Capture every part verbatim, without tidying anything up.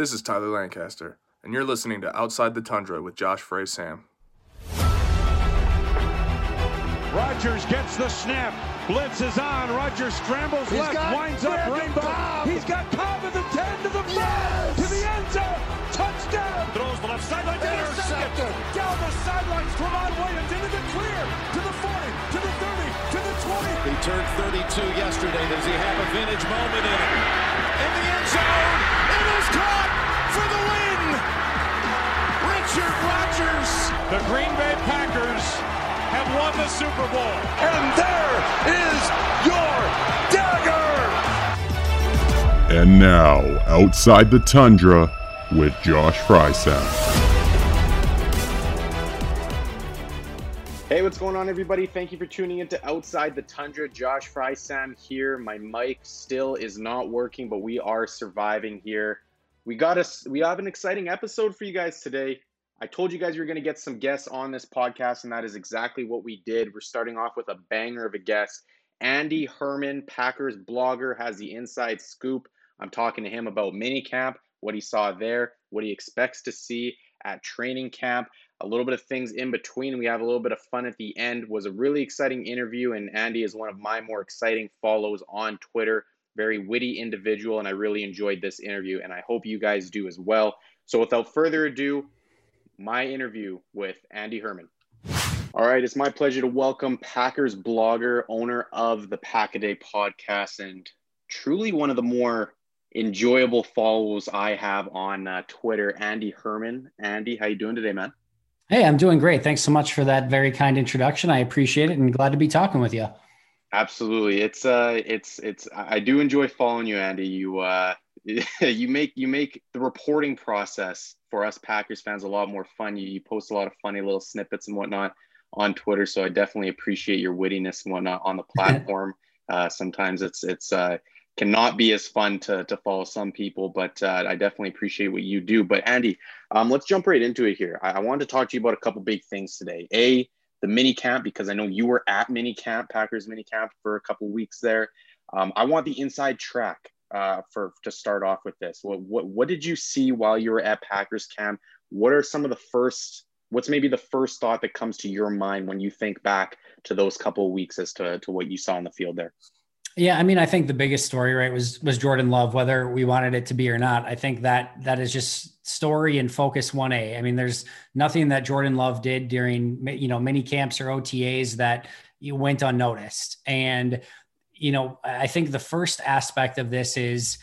This is Tyler Lancaster, and you're listening to Outside the Tundra with Josh Frysam. Rodgers gets the snap. Blitz is on. Rodgers scrambles He's left, winds up rainbow. Cobb. He's got Cobb at the ten to the five, yes! To the end zone. Touchdown. Throws the left sideline. Intercepted. Intercepted. Down the sidelines. Travon Williams into the clear. To the forty, to the thirty, to the twenty. He turned thirty-two yesterday. Does he have a vintage moment in it? In the end zone. It is caught for the win. Richard Rodgers. The Green Bay Packers have won the Super Bowl. And there is your dagger! And now, Outside the Tundra with Josh Frysam. Hey, what's going on, everybody? Thank you for tuning into Outside the Tundra. Josh Frysam here. My mic still is not working, but we are surviving here. We got us. We have an exciting episode for you guys today. I told you guys we were going to get some guests on this podcast, and that is exactly what we did. We're starting off with a banger of a guest. Andy Herman, Packers blogger, has the inside scoop. I'm talking to him about minicamp, what he saw there, what he expects to see at training camp, a little bit of things in between. We have a little bit of fun at the end. It was a really exciting interview, and Andy is one of my more exciting follows on Twitter. Very witty individual, and I really enjoyed this interview, and I hope you guys do as well. So without further ado, my interview with Andy Herman. All right, it's my pleasure to welcome Packers blogger, owner of the Pack A Day podcast, and truly one of the more enjoyable follows I have on uh, Twitter, Andy Herman. Andy, how you doing today, man? Hey, I'm doing great. Thanks so much for that very kind introduction. I appreciate it and glad to be talking with you. Absolutely. It's uh, it's it's. I do enjoy following you, Andy. You uh, you make you make the reporting process for us Packers fans a lot more fun. You, you post a lot of funny little snippets and whatnot on Twitter, so I definitely appreciate your wittiness and whatnot on the platform. uh, sometimes it's it's uh, cannot be as fun to to follow some people, but uh, I definitely appreciate what you do. But Andy, um, let's jump right into it here. I, I wanted to talk to you about a couple big things today. A, the mini camp, because I know you were at mini camp, Packers mini camp, for a couple weeks there. Um, I want the inside track uh, for to start off with this. What, what what did you see while you were at Packers camp? What are some of the first? What's maybe the first thought that comes to your mind when you think back to those couple of weeks as to to what you saw on the field there? Yeah, I mean, I think the biggest story, right, was was Jordan Love, whether we wanted it to be or not. I think that that is just story and focus one A. I mean, there's nothing that Jordan Love did during, you know, mini camps or O T As that you went unnoticed. And, you know, I think the first aspect of this is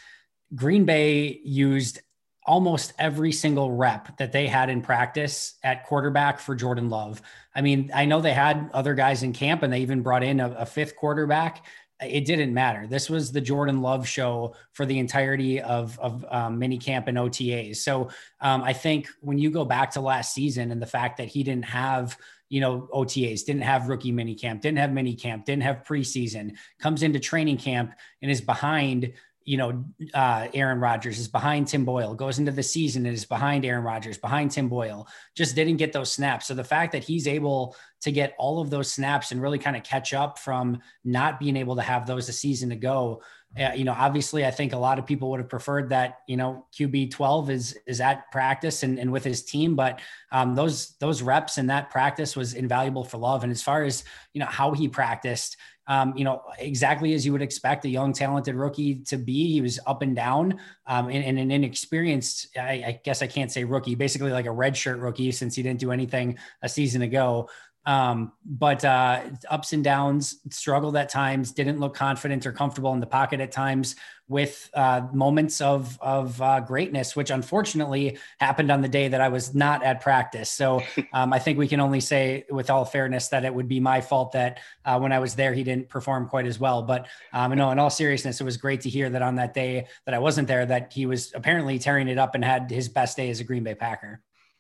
Green Bay used almost every single rep that they had in practice at quarterback for Jordan Love. I mean, I know they had other guys in camp and they even brought in a, a fifth quarterback. It didn't matter. This was the Jordan Love show for the entirety of, of um, minicamp and O T As. So um, I think when you go back to last season and the fact that he didn't have, you know, O T As, didn't have rookie minicamp, didn't have minicamp, didn't have preseason, comes into training camp and is behind, you know, uh, Aaron Rodgers, is behind Tim Boyle, goes into the season and is behind Aaron Rodgers, behind Tim Boyle, just didn't get those snaps. So the fact that he's able to get all of those snaps and really kind of catch up from not being able to have those a season ago. Uh, you know, obviously I think a lot of people would have preferred that, you know, Q B twelve is, is at practice and, and with his team, but um, those, those reps and that practice was invaluable for Love. And as far as, you know, how he practiced, um, you know, exactly as you would expect a young, talented rookie to be, he was up and down um, and, and an inexperienced, I, I guess I can't say rookie, basically like a redshirt rookie since he didn't do anything a season ago. Um, but, uh, ups and downs, struggled at times, didn't look confident or comfortable in the pocket at times with, uh, moments of, of, uh, greatness, which unfortunately happened on the day that I was not at practice. So, um, I think we can only say with all fairness that it would be my fault that, uh, when I was there, he didn't perform quite as well, but, um, no, in all seriousness, it was great to hear that on that day that I wasn't there, that he was apparently tearing it up and had his best day as a Green Bay Packer.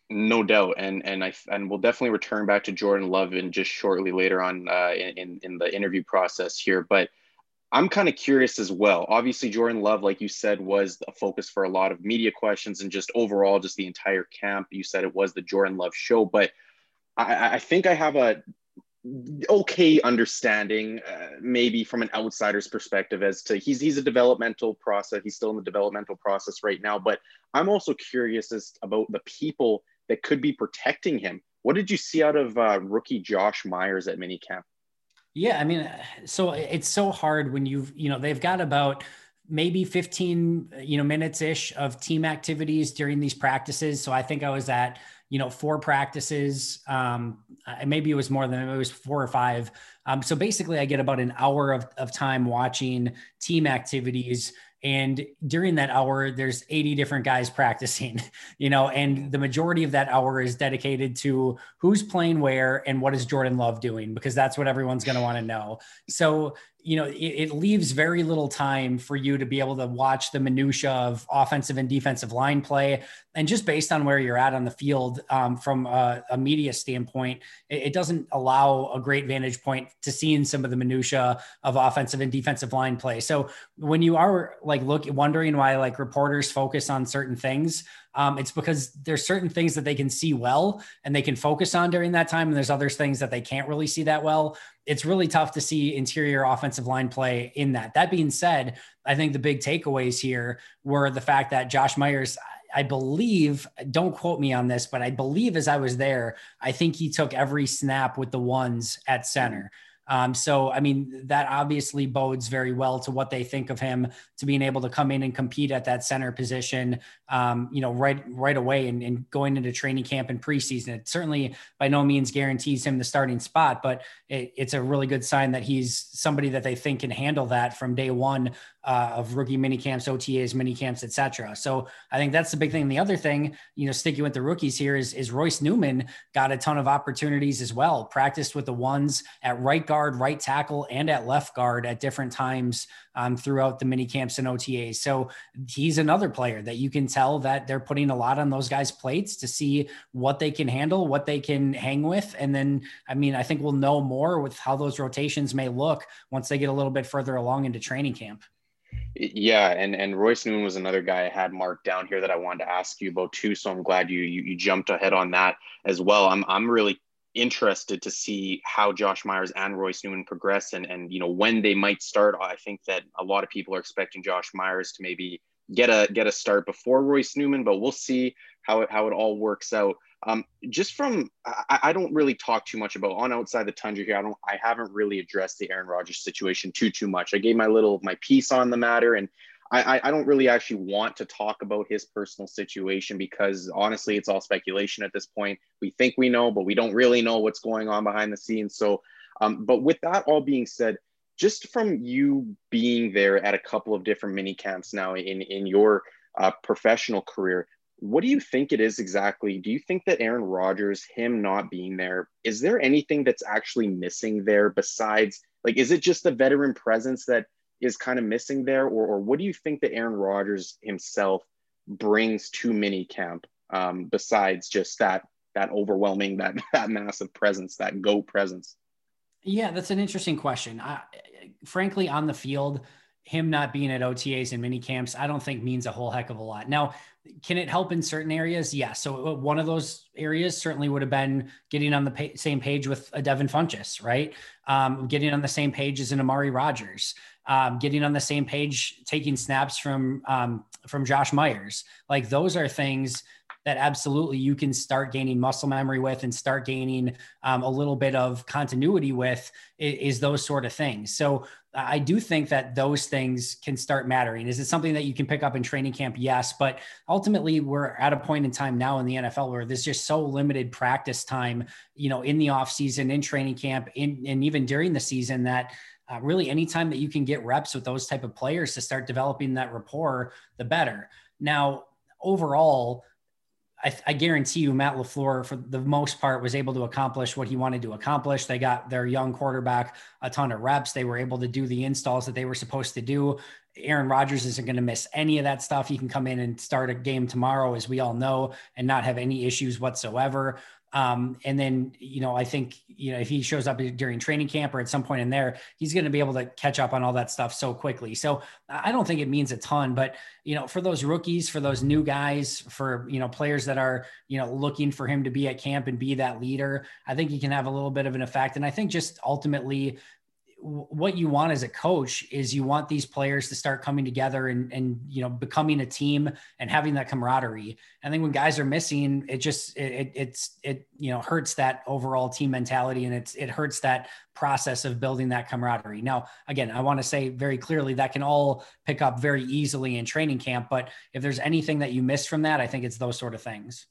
No doubt, and and I and we'll definitely return back to Jordan Love in just shortly later on uh, in in the interview process here. But I'm kind of curious as well. Obviously, Jordan Love, like you said, was a focus for a lot of media questions and just overall, just the entire camp. You said it was the Jordan Love show, but I, I think I have a okay understanding, uh, maybe from an outsider's perspective, as to he's he's a developmental process. He's still in the developmental process right now. But I'm also curious as about the people that could be protecting him. What did you see out of uh, rookie Josh Myers at minicamp? Yeah, I mean, so it's so hard when you've, you know, they've got about maybe fifteen, you know, minutes ish of team activities during these practices. So I think I was at, you know, four practices, um, maybe it was more than it was four or five. Um, so basically I get about an hour of, of time watching team activities. And during that hour, there's eighty different guys practicing, you know, and the majority of that hour is dedicated to who's playing where and what is Jordan Love doing, because that's what everyone's going to want to know. So, you know, it, it leaves very little time for you to be able to watch the minutia of offensive and defensive line play. And just based on where you're at on the field, um, from a, a media standpoint, it, it doesn't allow a great vantage point to seeing some of the minutia of offensive and defensive line play. So when you are like, look, wondering why like reporters focus on certain things, Um, it's because there's certain things that they can see well and they can focus on during that time. And there's other things that they can't really see that well. It's really tough to see interior offensive line play in that. That being said, I think the big takeaways here were the fact that Josh Myers, I believe, don't quote me on this, but I believe as I was there, I think he took every snap with the ones at center. Um, so, I mean, that obviously bodes very well to what they think of him, to being able to come in and compete at that center position, um, you know, right, right away and, and going into training camp and preseason. It certainly by no means guarantees him the starting spot, but it, it's a really good sign that he's somebody that they think can handle that from day one uh, of rookie mini camps, O T As, mini camps, et cetera. So I think that's the big thing. And the other thing, you know, sticking with the rookies here is, is Royce Newman got a ton of opportunities as well, practiced with the ones at right guard, right tackle, and at left guard at different times um, throughout the mini camps and O T As. So he's another player that you can tell that they're putting a lot on those guys' plates to see what they can handle, what they can hang with. And then, I mean, I think we'll know more with how those rotations may look once they get a little bit further along into training camp. Yeah. And, and Royce Newman was another guy I had marked down here that I wanted to ask you about too. So I'm glad you, you, you jumped ahead on that as well. I'm, I'm really interested to see how Josh Myers and Royce Newman progress and, and, you know, when they might start. I think that a lot of people are expecting Josh Myers to maybe get a, get a start before Royce Newman, but we'll see how it, how it all works out. Um, just from, I, I don't really talk too much about on Outside the Tundra here. I don't, I haven't really addressed the Aaron Rodgers situation too, too much. I gave my little, my piece on the matter, and I, I don't really actually want to talk about his personal situation because honestly, it's all speculation at this point. We think we know, but we don't really know what's going on behind the scenes. So, um, but with that all being said, just from you being there at a couple of different mini camps now in, in your uh, professional career, what do you think it is exactly? Do you think that Aaron Rodgers, him not being there, is there anything that's actually missing there besides, like, is it just the veteran presence that is kind of missing there, or, or what do you think that Aaron Rodgers himself brings to minicamp um, besides just that, that overwhelming, that, that massive presence, that GOAT presence? Yeah, that's an interesting question. I, frankly, on the field, him not being at O T As and minicamps, I don't think means a whole heck of a lot. Now, can it help in certain areas? Yeah. So one of those areas certainly would have been getting on the pa- same page with a Devin Funchess, right? Um, getting on the same page as an Amari Rogers, um, getting on the same page, taking snaps from, um, from Josh Myers. Like those are things that absolutely you can start gaining muscle memory with and start gaining um, a little bit of continuity with is, is those sort of things. So I do think that those things can start mattering. Is it something that you can pick up in training camp? Yes. But ultimately we're at a point in time now in the N F L where there's just so limited practice time, you know, in the off season, in training camp, in, and even during the season that uh, really any time that you can get reps with those type of players to start developing that rapport, the better. Now, overall, I, I guarantee you Matt LaFleur for the most part was able to accomplish what he wanted to accomplish. They got their young quarterback a ton of reps. They were able to do the installs that they were supposed to do. Aaron Rodgers isn't going to miss any of that stuff. He can come in and start a game tomorrow, as we all know, and not have any issues whatsoever. Um, and then, you know, I think, you know, if he shows up during training camp or at some point in there, he's going to be able to catch up on all that stuff so quickly. So I don't think it means a ton, but, you know, for those rookies, for those new guys, for, you know, players that are, you know, looking for him to be at camp and be that leader, I think he can have a little bit of an effect. And I think just ultimately, what you want as a coach is you want these players to start coming together and, and, you know, becoming a team and having that camaraderie. I think when guys are missing, it just, it, it's, it, you know, hurts that overall team mentality, and it's, it hurts that process of building that camaraderie. Now, again, I want to say very clearly that can all pick up very easily in training camp, but if there's anything that you miss from that, I think it's those sort of things.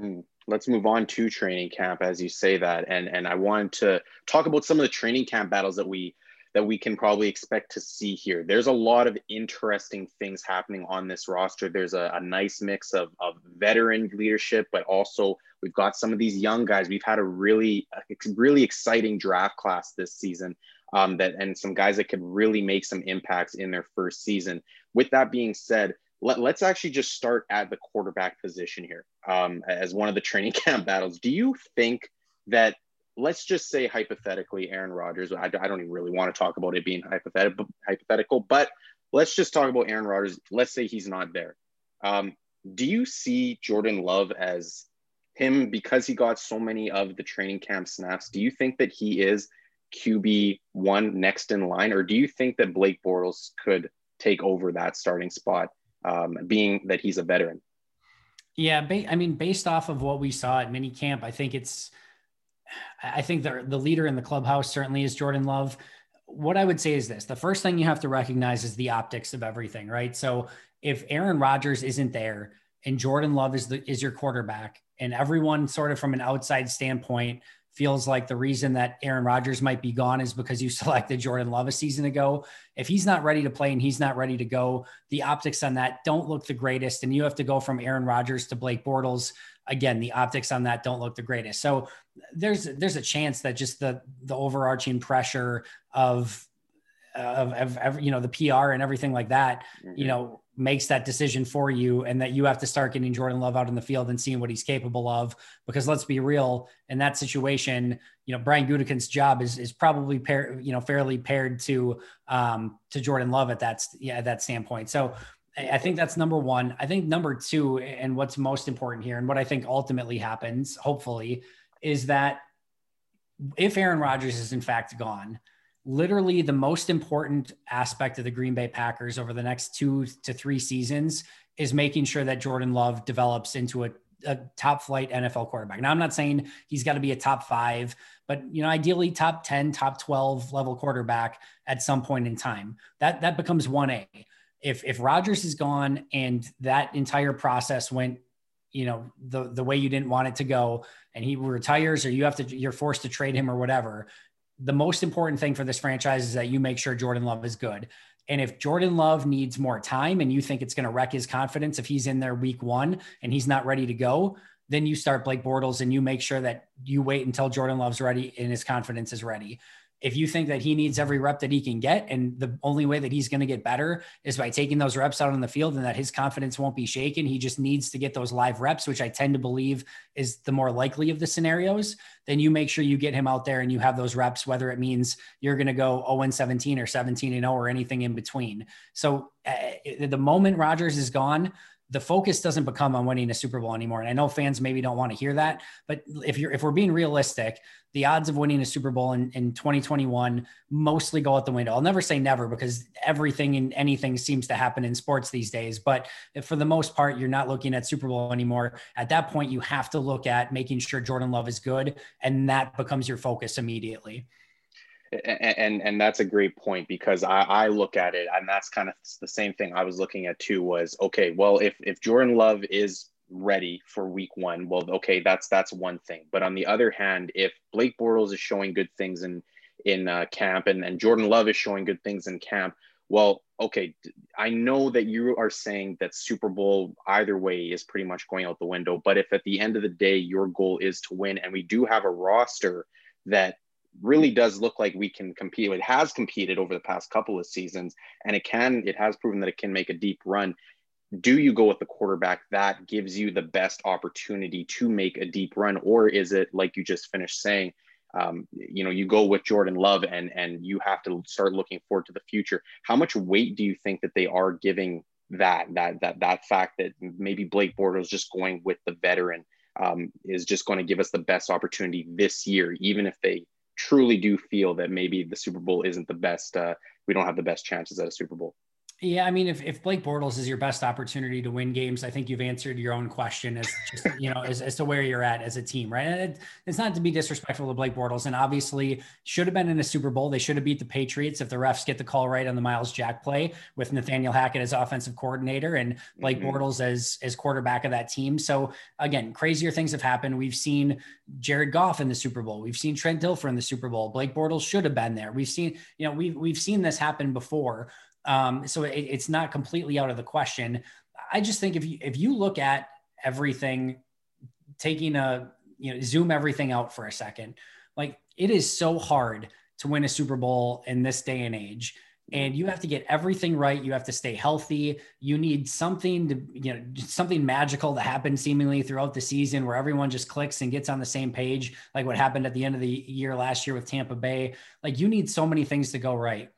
Mm. Let's move on to training camp as you say that. And, and I wanted to talk about some of the training camp battles that we, that we can probably expect to see here. There's a lot of interesting things happening on this roster. There's a, a nice mix of, of veteran leadership, but also we've got some of these young guys. We've had a really, really exciting draft class this season, um, that, and some guys that could really make some impacts in their first season. With that being said, Let, let's actually just start at the quarterback position here, um, as one of the training camp battles. Do you think that, let's just say hypothetically, Aaron Rodgers, I, I don't even really want to talk about it being hypothetical, hypothetical, but let's just talk about Aaron Rodgers. Let's say he's not there. Um, do you see Jordan Love as him, because he got so many of the training camp snaps, do you think that he is Q B one next in line, or do you think that Blake Bortles could take over that starting spot? Um, being that he's a veteran. Yeah. Ba- I mean, based off of what we saw at minicamp, I think it's, I think the, the leader in the clubhouse certainly is Jordan Love. What I would say is this, the first thing you have to recognize is the optics of everything, right? So if Aaron Rodgers isn't there and Jordan Love is the, is your quarterback, and everyone sort of from an outside standpoint feels like the reason that Aaron Rodgers might be gone is because you selected Jordan Love a season ago. If he's not ready to play and he's not ready to go, the optics on that don't look the greatest. And you have to go from Aaron Rodgers to Blake Bortles. Again, the optics on that don't look the greatest. So there's, there's a chance that just the, the overarching pressure of, of, of, of you know, the P R and everything like that, mm-hmm. you know, makes that decision for you, and that you have to start getting Jordan Love out in the field and seeing what he's capable of, because let's be real, in that situation, you know, Brian Gutekunst's job is, is probably pair, you know, fairly paired to, um, to Jordan Love at that, yeah, at that standpoint. So I think that's number one. I think number two, and what's most important here, and what I think ultimately happens, hopefully, is that if Aaron Rodgers is in fact gone, literally the most important aspect of the Green Bay Packers over the next two to three seasons is making sure that Jordan Love develops into a, a top flight N F L quarterback. Now, I'm not saying he's got to be a top five, but, you know, ideally top ten, top twelve level quarterback at some point in time. That, that becomes one A. If, if Rodgers is gone and that entire process went, you know, the, the way you didn't want it to go, and he retires, or you have to, you're forced to trade him or whatever, the most important thing for this franchise is that you make sure Jordan Love is good. And if Jordan Love needs more time and you think it's going to wreck his confidence if he's in there week one and he's not ready to go, then you start Blake Bortles and you make sure that you wait until Jordan Love's ready and his confidence is ready. If you think that he needs every rep that he can get, and the only way that he's going to get better is by taking those reps out on the field, and that his confidence won't be shaken, he just needs to get those live reps, which I tend to believe is the more likely of the scenarios, then you make sure you get him out there and you have those reps, whether it means you're going to go oh and seventeen or seventeen and oh or anything in between. So uh, the moment Rodgers is gone, the focus doesn't become on winning a Super Bowl anymore. And I know fans maybe don't want to hear that, but if you're, if we're being realistic, the odds of winning a Super Bowl in, in twenty twenty-one mostly go out the window. I'll never say never, because everything and anything seems to happen in sports these days. But if for the most part, you're not looking at Super Bowl anymore, at that point, you have to look at making sure Jordan Love is good. And that becomes your focus immediately. And, and and that's a great point, because I, I look at it, and that's kind of the same thing I was looking at too, was, okay, well, if, if Jordan Love is ready for week one, well, okay, that's, that's one thing. But on the other hand, if Blake Bortles is showing good things in, in uh, camp, and, and Jordan Love is showing good things in camp, well, okay, I know that you are saying that Super Bowl either way is pretty much going out the window. But if at the end of the day, your goal is to win, and we do have a roster that really does look like we can compete. It has competed over the past couple of seasons, and it can, it has proven that it can make a deep run. do you go with the quarterback that gives you the best opportunity to make a deep run? Or is it like you just finished saying, um, you know, you go with Jordan Love and, and you have to start looking forward to the future. How much weight do you think that they are giving that, that, that, that fact that maybe Blake Bortles just going with the veteran um, is just going to give us the best opportunity this year, even if they truly do feel that maybe the Super Bowl isn't the best, uh, we don't have the best chances at a Super Bowl. Yeah, I mean, if, if Blake Bortles is your best opportunity to win games, I think you've answered your own question as just, you know, as, as to where you're at as a team, right? And it, it's not to be disrespectful to Blake Bortles, and obviously should have been in a Super Bowl. They should have beat the Patriots if the refs get the call right on the Miles Jack play with Nathaniel Hackett as offensive coordinator and Blake mm-hmm. Bortles as, as quarterback of that team. So again, crazier things have happened. We've seen Jared Goff in the Super Bowl. We've seen Trent Dilfer in the Super Bowl. Blake Bortles should have been there. We've seen, you know, we've, we've seen this happen before. Um, so it, it's not completely out of the question. I just think if you, if you look at everything, taking a, you know, zoom everything out for a second, like it is so hard to win a Super Bowl in this day and age, and you have to get everything right. You have to stay healthy. You need something to, you know, something magical to happen seemingly throughout the season where everyone just clicks and gets on the same page. Like what happened at the end of the year last year with Tampa Bay, like you need so many things to go right.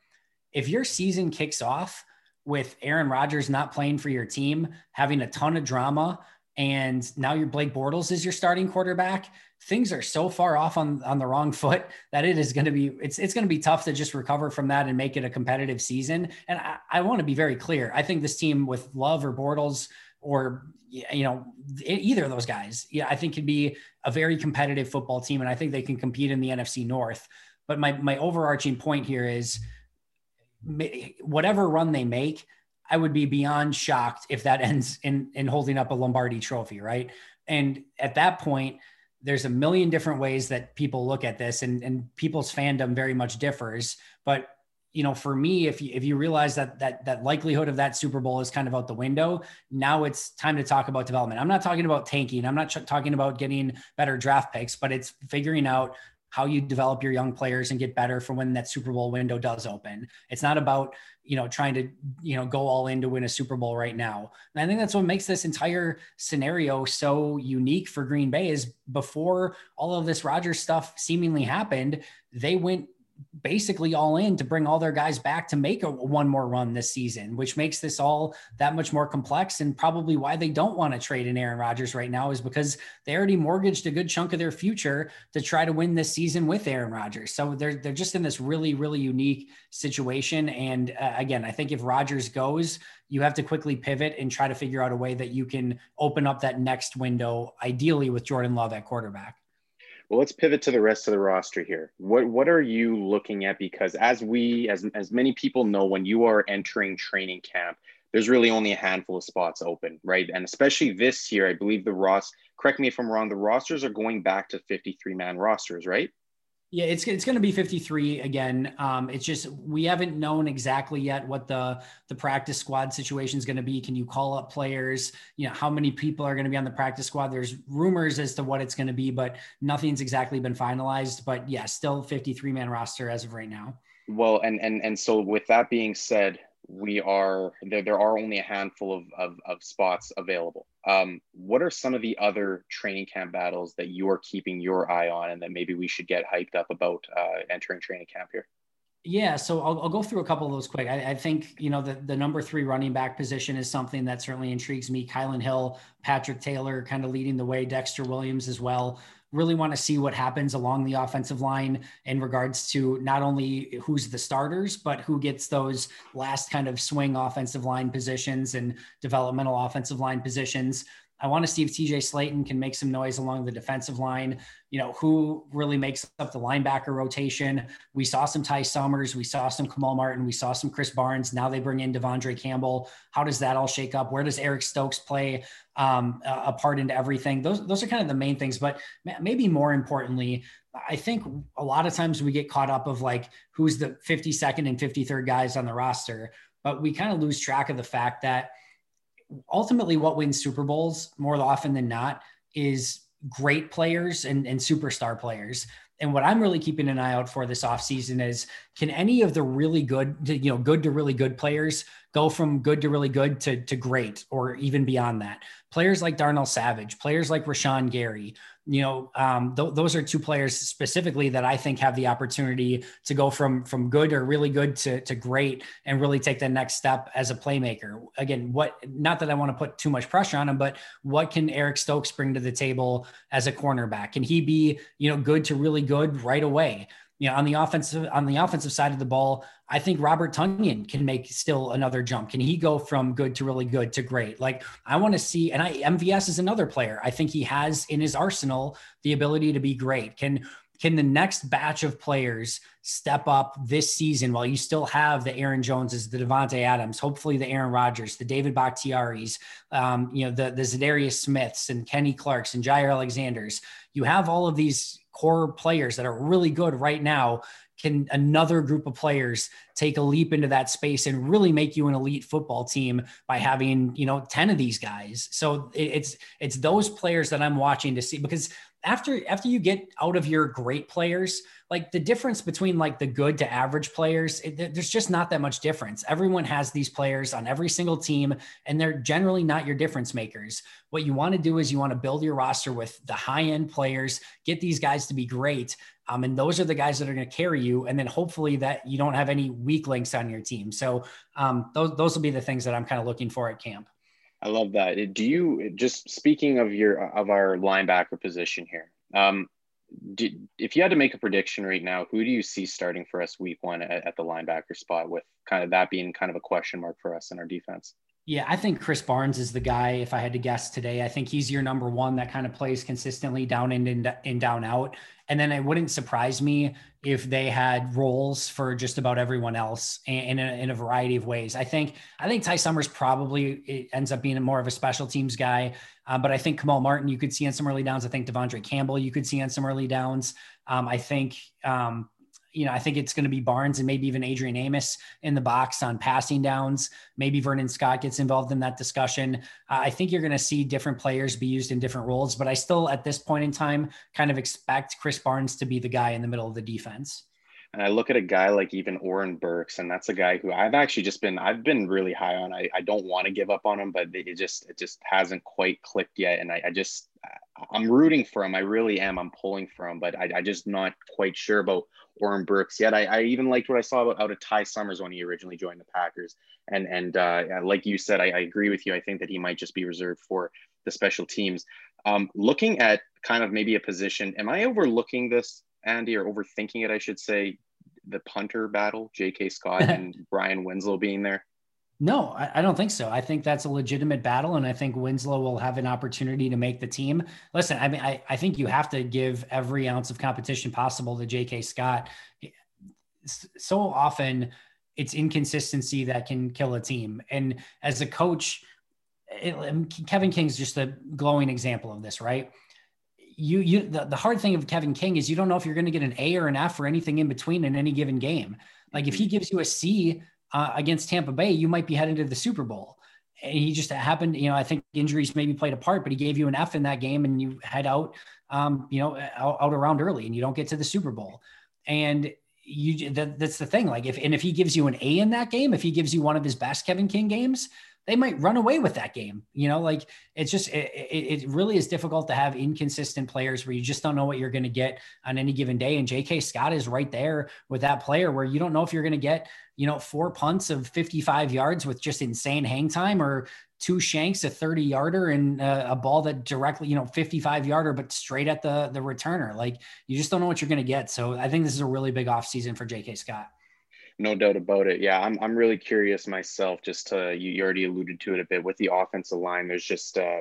If your season kicks off with Aaron Rodgers not playing for your team, having a ton of drama, and now your Blake Bortles is your starting quarterback, things are so far off on, on the wrong foot that it is going to be, it's, it's going to be tough to just recover from that and make it a competitive season. And I, I want to be very clear. I think this team with Love or Bortles or, you know, either of those guys, yeah, I think could be a very competitive football team. And I think they can compete in the N F C North. But my, my overarching point here is, whatever run they make, I would be beyond shocked if that ends in, in holding up a Lombardi trophy. Right. And at that point, there's a million different ways that people look at this, and, and people's fandom very much differs. But, you know, for me, if you, if you realize that, that, that likelihood of that Super Bowl is kind of out the window, now it's time to talk about development. I'm not talking about tanking. I'm not ch- talking about getting better draft picks, but it's figuring out how you develop your young players and get better for when that Super Bowl window does open. It's not about, you know, trying to, you know, go all in to win a Super Bowl right now. And I think that's what makes this entire scenario so unique for Green Bay is before all of this Rodgers stuff seemingly happened, they went basically all in to bring all their guys back to make a one more run this season, which makes this all that much more complex, and probably why they don't want to trade in Aaron Rodgers right now is because they already mortgaged a good chunk of their future to try to win this season with Aaron Rodgers. So they're, they're just in this really, really unique situation. And uh, again, I think if Rodgers goes, you have to quickly pivot and try to figure out a way that you can open up that next window, ideally with Jordan Love at quarterback. Well, let's pivot to the rest of the roster here. What what are you looking at? Because as we, as as many people know, when you are entering training camp, there's really only a handful of spots open, right? And especially this year, I believe the Ross, correct me if I'm wrong, the rosters are going back to fifty-three man rosters, right? Yeah, it's it's going to be fifty-three again. Um, it's just we haven't known exactly yet what the the practice squad situation is going to be. Can you call up players? You know, how many people are going to be on the practice squad? There's rumors as to what it's going to be, but nothing's exactly been finalized. But yeah, still fifty-three man roster as of right now. Well, and and and so with that being said, we are there. There are only a handful of of, of spots available. Um, what are some of the other training camp battles that you are keeping your eye on and that maybe we should get hyped up about uh, entering training camp here? Yeah, so I'll, I'll go through a couple of those quick. I, I think, you know, the, the number three running back position is something that certainly intrigues me. Kylan Hill, Patrick Taylor kind of leading the way, Dexter Williams as well. Really want to see what happens along the offensive line in regards to not only who's the starters, but who gets those last kind of swing offensive line positions and developmental offensive line positions. I want to see if T J Slayton can make some noise along the defensive line, you know, who really makes up the linebacker rotation. We saw some Ty Summers, we saw some Kamal Martin, we saw some Krys Barnes. Now they bring in Devondre Campbell. How does that all shake up? Where does Eric Stokes play um, a part into everything? Those, those are kind of the main things, but maybe more importantly, I think a lot of times we get caught up of like, who's the fifty-second and fifty-third guys on the roster, but we kind of lose track of the fact that ultimately what wins Super Bowls more often than not is great players and, and superstar players. And what I'm really keeping an eye out for this offseason is, can any of the really good, you know, good to really good players go from good to really good to, to great, or even beyond that. Players like Darnell Savage, players like Rashawn Gary, you know, um, th- those are two players specifically that I think have the opportunity to go from, from good or really good to, to great and really take the next step as a playmaker. Again, what, not that I want to put too much pressure on him, but what can Eric Stokes bring to the table as a cornerback? Can he be, you know, good to really good right away? You know, on the offensive, on the offensive side of the ball, I think Robert Tonyan can make still another jump. Can he go from good to really good to great? Like, I want to see, and I, M V S is another player. I think he has in his arsenal the ability to be great. Can, can the next batch of players step up this season while you still have the Aaron Joneses, the Devontae Adams, hopefully the Aaron Rodgers, the David Bakhtiaris, um, you know, the, the Zadarius Smiths and Kenny Clarks and Jaire Alexanders? You have all of these core players that are really good right now. Can another group of players take a leap into that space and really make you an elite football team by having, you know, ten of these guys? So it's, it's those players that I'm watching to see, because after, after you get out of your great players, like the difference between like the good to average players, it, there's just not that much difference. Everyone has these players on every single team, and they're generally not your difference makers. What you want to do is you want to build your roster with the high end players, get these guys to be great. Um, and those are the guys that are going to carry you. And then hopefully that you don't have any weak links on your team. So um, those, those will be the things that I'm kind of looking for at camp. I love that. Do you, just speaking of your, of our linebacker position here, um, do, if you had to make a prediction right now, who do you see starting for us week one at, at the linebacker spot, with kind of that being kind of a question mark for us in our defense? Yeah, I think Krys Barnes is the guy. If I had to guess today, I think he's your number one that kind of plays consistently down in and, and down out. And then it wouldn't surprise me if they had roles for just about everyone else in a, in a variety of ways. I think I think Ty Summers probably ends up being more of a special teams guy, uh, but I think Kamal Martin you could see on some early downs. I think Devondre Campbell you could see on some early downs. Um, I think. Um, You know, I think it's going to be Barnes and maybe even Adrian Amos in the box on passing downs. Maybe Vernon Scott gets involved in that discussion. Uh, I think you're going to see different players be used in different roles, but I still, at this point in time, kind of expect Krys Barnes to be the guy in the middle of the defense. And I look at a guy like even Oren Burks, and that's a guy who I've actually just been, I've been really high on. I, I don't want to give up on him, but it just, it just hasn't quite clicked yet. And I, I just, I'm rooting for him. I really am. I'm pulling for him, but I, I just not quite sure about Oren Burks yet. I, I even liked what I saw out of Ty Summers when he originally joined the Packers. And, and uh, like you said, I, I agree with you. I think that he might just be reserved for the special teams. Um, looking at kind of maybe a position, am I overlooking this, Andy, or overthinking it, I should say, the punter battle, J K Scott and Brian Winslow being there? No, I, I don't think so. I think that's a legitimate battle, and I think Winslow will have an opportunity to make the team. Listen, I mean, I, I think you have to give every ounce of competition possible to J K Scott. So often it's inconsistency that can kill a team. And as a coach, it, Kevin King's just a glowing example of this, right? You, you, the, the hard thing of Kevin King is you don't know if you're going to get an A or an F or anything in between in any given game. Like if he gives you a C uh, against Tampa Bay, you might be headed to the Super Bowl. And he just happened, you know, I think injuries maybe played a part, but he gave you an F in that game and you head out, um, you know, out, out around early and you don't get to the Super Bowl. And you, that, that's the thing. Like if, and if he gives you an A in that game, if he gives you one of his best Kevin King games, they might run away with that game. You know, like it's just, it, it, it really is difficult to have inconsistent players where you just don't know what you're going to get on any given day. And J K Scott is right there with that player where you don't know if you're going to get, you know, four punts of fifty-five yards with just insane hang time, or two shanks, a thirty yarder, and a, a ball that directly, you know, fifty-five yarder, but straight at the, the returner. Like you just don't know what you're going to get. So I think this is a really big off season for J K Scott. No doubt about it. Yeah, I'm I'm really curious myself, just to, you, you already alluded to it a bit, with the offensive line. There's just, uh,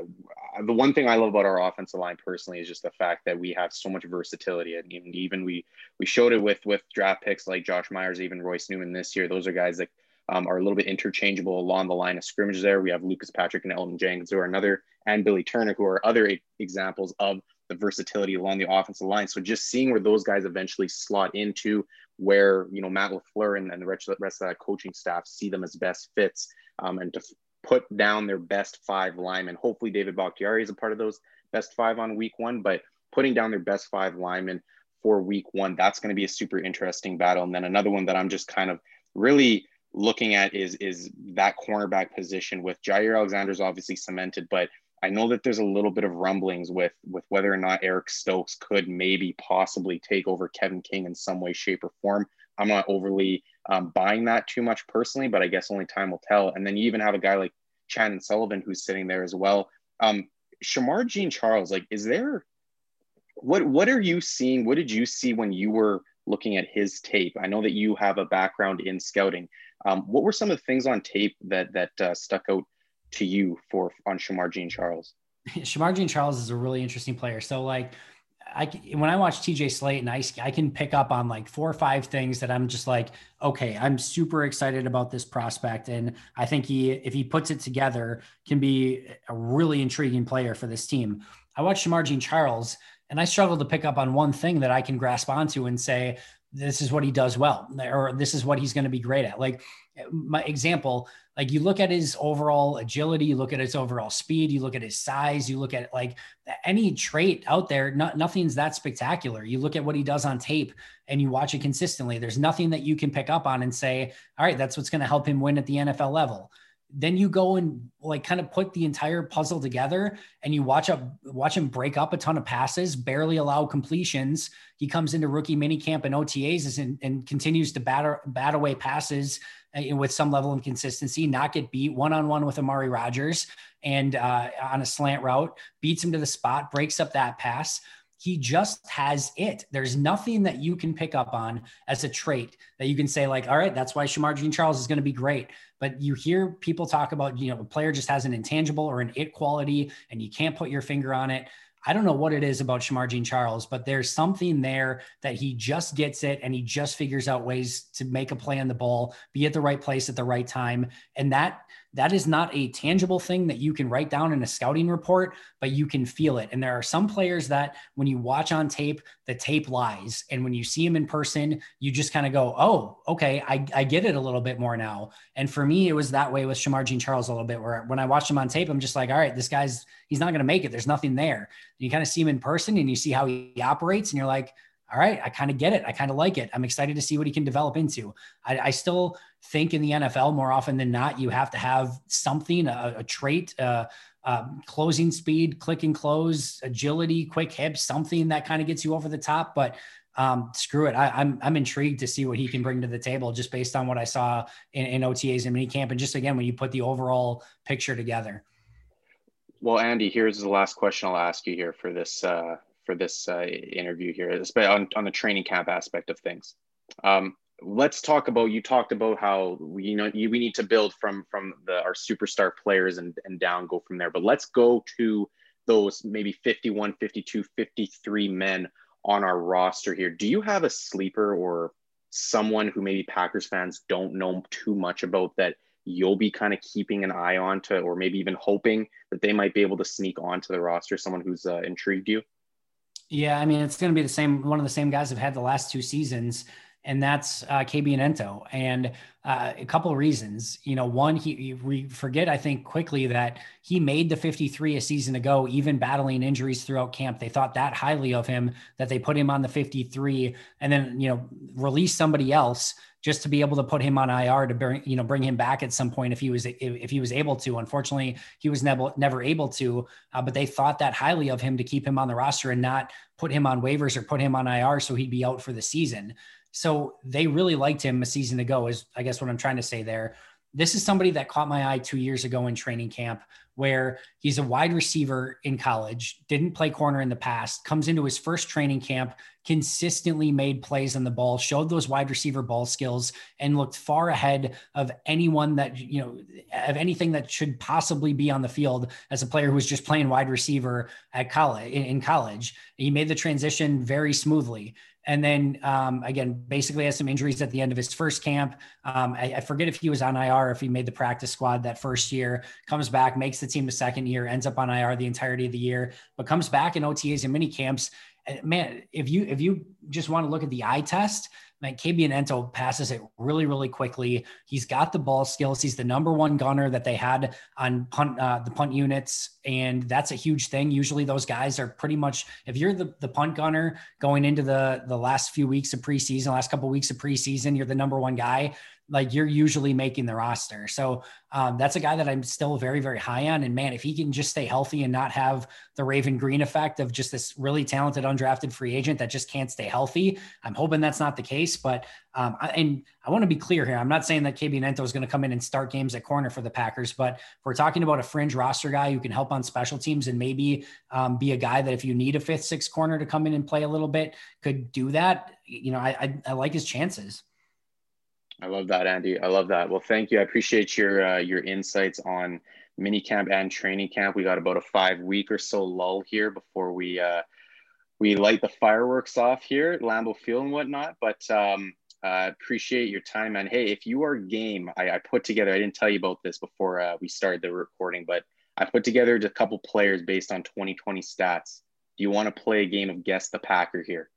the one thing I love about our offensive line personally is just the fact that we have so much versatility. And even, even we we showed it with, with draft picks like Josh Myers, even Royce Newman this year. Those are guys that um, are a little bit interchangeable along the line of scrimmage there. We have Lucas Patrick and Elton Jenkins, who are another, and Billy Turner, who are other examples of the versatility along the offensive line. So just seeing where those guys eventually slot into, where, you know, Matt LaFleur and, and the rest of that coaching staff see them as best fits, um, and to f- put down their best five linemen. Hopefully David Bakhtiari is a part of those best five on week one, but putting down their best five linemen for week one, that's going to be a super interesting battle. And then another one that I'm just kind of really looking at is is that cornerback position, with Jair Alexander's obviously cemented, but I know that there's a little bit of rumblings with with whether or not Eric Stokes could maybe possibly take over Kevin King in some way, shape, or form. I'm not overly um, buying that too much personally, but I guess only time will tell. And then you even have a guy like Chandon Sullivan who's sitting there as well. Um, Shamar Jean-Charles, like, is there what what are you seeing? What did you see when you were looking at his tape? I know that you have a background in scouting. Um, what were some of the things on tape that that uh, stuck out to you for on Shamar Jean-Charles? Shamar Jean-Charles is a really interesting player. So like, I when I watch T J Slayton, I, I can pick up on like four or five things that I'm just like, okay, I'm super excited about this prospect. And I think he, if he puts it together, can be a really intriguing player for this team. I watch Shamar Jean-Charles and I struggle to pick up on one thing that I can grasp onto and say, this is what he does well, or this is what he's going to be great at. Like my example, like you look at his overall agility, you look at his overall speed, you look at his size, you look at like any trait out there, not, nothing's that spectacular. You look at what he does on tape and you watch it consistently. There's nothing that you can pick up on and say, all right, that's what's going to help him win at the N F L level. Then you go and like kind of put the entire puzzle together and you watch up, watch him break up a ton of passes, barely allow completions. He comes into rookie minicamp and O T As and, and continues to batter, bat away passes with some level of consistency, not get beat one-on-one with Amari Rogers and uh, on a slant route, beats him to the spot, breaks up that pass. He just has it. There's nothing that you can pick up on as a trait that you can say like, all right, that's why Shamar Jean-Charles is going to be great. But you hear people talk about, you know, a player just has an intangible or an it quality and you can't put your finger on it. I don't know what it is about Shamar Jean-Charles, but there's something there that he just gets it and he just figures out ways to make a play on the ball, be at the right place at the right time. And that, that is not a tangible thing that you can write down in a scouting report, but you can feel it. And there are some players that when you watch on tape, the tape lies. And when you see him in person, you just kind of go, oh, okay, I, I get it a little bit more now. And for me, it was that way with Shamar Jean-Charles a little bit, where when I watched him on tape, I'm just like, all right, this guy's, he's not going to make it. There's nothing there. You kind of see him in person and you see how he operates and you're like, all right, I kind of get it. I kind of like it. I'm excited to see what he can develop into. I, I still think in the N F L more often than not, you have to have something, a, a trait, uh, um, closing speed, click and close, agility, quick hips, something that kind of gets you over the top, but um, screw it. I, I'm, I'm intrigued to see what he can bring to the table just based on what I saw in, in O T As and minicamp. And just again, when you put the overall picture together. Well, Andy, here's the last question I'll ask you here for this, uh, for this uh, interview here, on, on the training camp aspect of things. Um, let's talk about, you talked about how we, you know, you, we need to build from, from the, our superstar players and, and down, go from there, but let's go to those maybe fifty-one, fifty-two, fifty-three men on our roster here. Do you have a sleeper or someone who maybe Packers fans don't know too much about that you'll be kind of keeping an eye on to, or maybe even hoping that they might be able to sneak onto the roster, someone who's uh, intrigued you? Yeah, I mean, it's going to be the same, one of the same guys I've had the last two seasons, and that's uh, K B Ento. And uh, a couple of reasons, you know, one, he, we forget, I think quickly, that he made the fifty-three a season ago, even battling injuries throughout camp. They thought that highly of him that they put him on the fifty-three and then, you know, released somebody else just to be able to put him on I R to bring, you know, bring him back at some point if he was, if he was able to. Unfortunately, he was never, never able to, uh, but they thought that highly of him to keep him on the roster and not put him on waivers or put him on I R so he'd be out for the season. So they really liked him a season ago is, I guess, what I'm trying to say there. This is somebody that caught my eye two years ago in training camp, where he's a wide receiver in college, didn't play corner in the past, comes into his first training camp, consistently made plays on the ball, showed those wide receiver ball skills, and looked far ahead of anyone that, you know, of anything that should possibly be on the field as a player who was just playing wide receiver at college, in college. He made the transition very smoothly. And then um, again, basically has some injuries at the end of his first camp. Um, I, I forget if he was on I R, if he made the practice squad that first year, comes back, makes the team the second year, ends up on I R the entirety of the year, but comes back in O T As and mini camps. And man, if you, if you just want to look at the eye test, man, K B Ento passes it really, really quickly. He's got the ball skills. He's the number one gunner that they had on punt, uh, the punt units. And that's a huge thing. Usually those guys are pretty much, if you're the, the punt gunner going into the, the last few weeks of preseason, last couple of weeks of preseason, you're the number one guy. like you're usually making the roster. So um, that's a guy that I'm still very, very high on. And man, if he can just stay healthy and not have the Raven Green effect of just this really talented undrafted free agent that just can't stay healthy, I'm hoping that's not the case. But um, I, and I want to be clear here. I'm not saying that K B Ento is going to come in and start games at corner for the Packers, but if we're talking about a fringe roster guy who can help on special teams and maybe um, be a guy that if you need a fifth, sixth corner to come in and play a little bit, could do that. You know, I, I, I like his chances. I love that, Andy. I love that. Well, thank you. I appreciate your uh, your insights on minicamp and training camp. We got about a five week or so lull here before we uh, we light the fireworks off here at Lambeau Field and whatnot. But um, uh, appreciate your time. And hey, if you are game, I, I put together. I didn't tell you about this before uh, we started the recording, but I put together a couple players based on twenty twenty stats. Do you want to play a game of Guess the Packer here?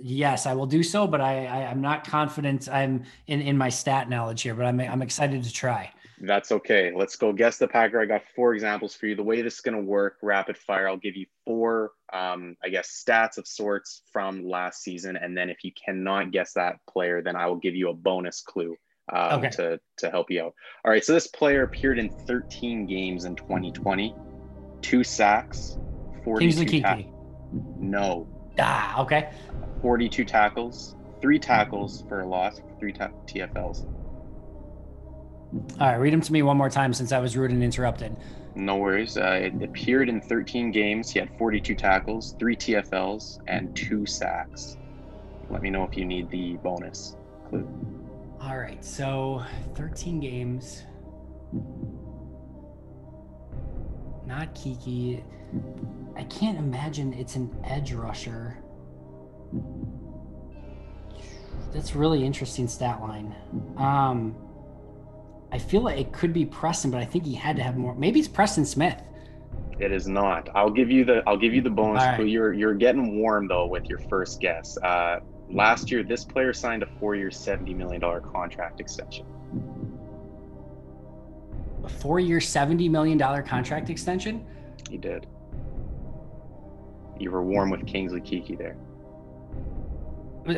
Yes, I will do so, but I, I, I'm not confident I'm in, in my stat knowledge here, but I'm, I'm excited to try. That's okay. Let's go Guess the Packer. I got four examples for you. The way this is going to work, rapid fire, I'll give you four, um, I guess, stats of sorts from last season. And then if you cannot guess that player, then I will give you a bonus clue um, okay. to, to help you out. All right, so this player appeared in thirteen games in twenty twenty, two sacks, forty-two tackles. No. Ah, okay. forty-two tackles, three tackles for a loss, three ta- T F Ls. All right, read them to me one more time since I was rude and interrupted. No worries. Uh, it appeared in thirteen games. He had forty-two tackles, three T F Ls, and two sacks. Let me know if you need the bonus clue. All right, so thirteen games. Not Kiki. I can't imagine it's an edge rusher. That's really interesting stat line. Um, I feel like it could be Preston, but I think he had to have more. Maybe it's Preston Smith. It is not. I'll give you the. I'll give you the bonus. All right. You're you're getting warm though with your first guess. Uh, last year, this player signed a four-year, seventy million dollars contract extension. A four-year, seventy million dollars contract extension? He did. You were warm with Kingsley Kiki there.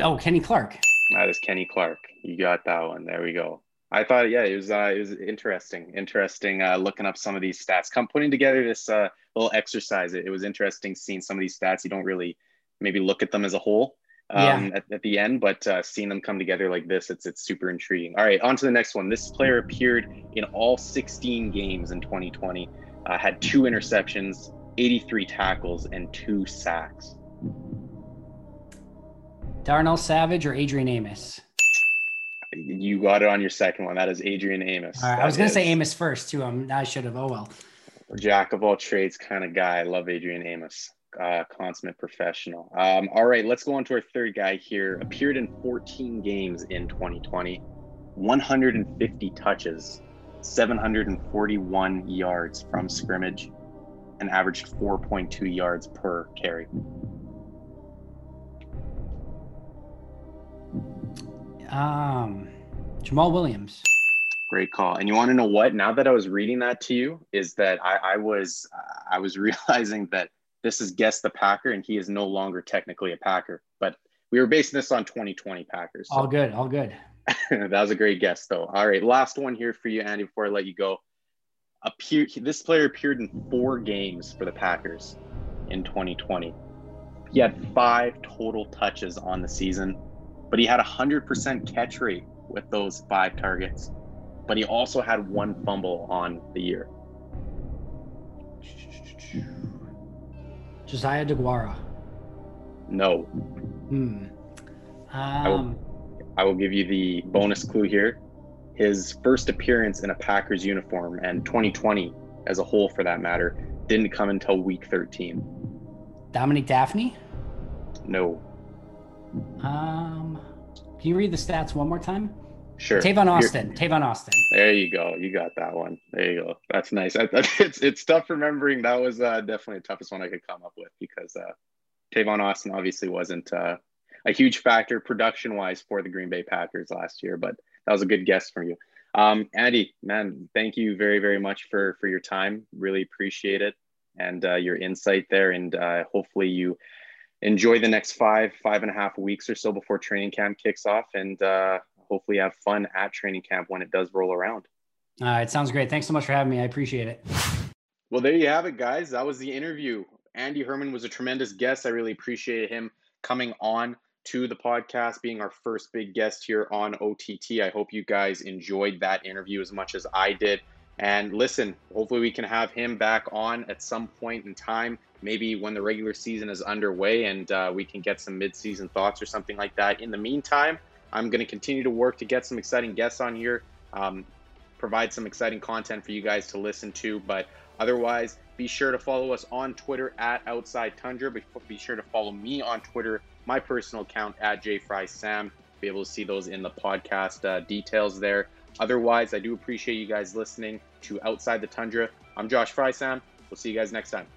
Oh, Kenny Clark. That is Kenny Clark. You got that one. There we go. I thought, yeah, it was uh, it was interesting. Interesting uh, looking up some of these stats. Come putting together this uh, little exercise. It, it was interesting seeing some of these stats. You don't really maybe look at them as a whole um, yeah. at, at the end, but uh, seeing them come together like this, it's it's super intriguing. All right, on to the next one. This player appeared in all sixteen games in twenty twenty, uh, had two interceptions, eighty-three tackles, and two sacks. Darnell Savage or Adrian Amos? You got it on your second one. That is Adrian Amos. All right, I was going to say Amos first, too. Um, I should have. Oh, well. Jack of all trades kind of guy. I love Adrian Amos. Uh, consummate professional. Um, all right, let's go on to our third guy here. Appeared in fourteen games in twenty twenty. one hundred fifty touches. seven hundred forty-one yards from scrimmage. And averaged four point two yards per carry. Um, Jamal Williams. Great call. And you want to know what? Now that I was reading that to you, is that I, I was I was realizing that this is Guess the Packer, and he is no longer technically a Packer. But we were basing this on twenty twenty Packers. So. All good. All good. That was a great guess, though. All right, last one here for you, Andy. Before I let you go, appear this player appeared in four games for the Packers in twenty twenty. He had five total touches on the season. But he had a one hundred percent catch rate with those five targets. But he also had one fumble on the year. Josiah DeGuara. No. Hmm. Um, I, will, I will give you the bonus clue here. His first appearance in a Packers uniform, and twenty twenty as a whole for that matter, didn't come until week thirteen. Dominic Daphne? No. Um, can you read the stats one more time? Sure. Tavon Austin. You're, Tavon Austin. There you go. You got that one. There you go. That's nice. I, it's it's tough remembering. That was uh, definitely the toughest one I could come up with because uh, Tavon Austin obviously wasn't uh, a huge factor production-wise for the Green Bay Packers last year, but that was a good guess from you. Um, Andy, man, thank you very, very much for, for your time. Really appreciate it and uh, your insight there, and uh, hopefully you – enjoy the next five, five and a half weeks or so before training camp kicks off. And uh, hopefully have fun at training camp when it does roll around. All right. Sounds great. Thanks so much for having me. I appreciate it. Well, there you have it, guys. That was the interview. Andy Herman was a tremendous guest. I really appreciate him coming on to the podcast, being our first big guest here on O T T. I hope you guys enjoyed that interview as much as I did. And listen, hopefully we can have him back on at some point in time, maybe when the regular season is underway, and uh, we can get some mid-season thoughts or something like that. In the meantime, I'm going to continue to work to get some exciting guests on here, um, provide some exciting content for you guys to listen to. But otherwise, be sure to follow us on Twitter at Outside Tundra. Be sure to follow me on Twitter, my personal account at J Frysam. Be able to see those in the podcast uh, details there. Otherwise, I do appreciate you guys listening to Outside the Tundra. I'm Josh Frysam. We'll see you guys next time.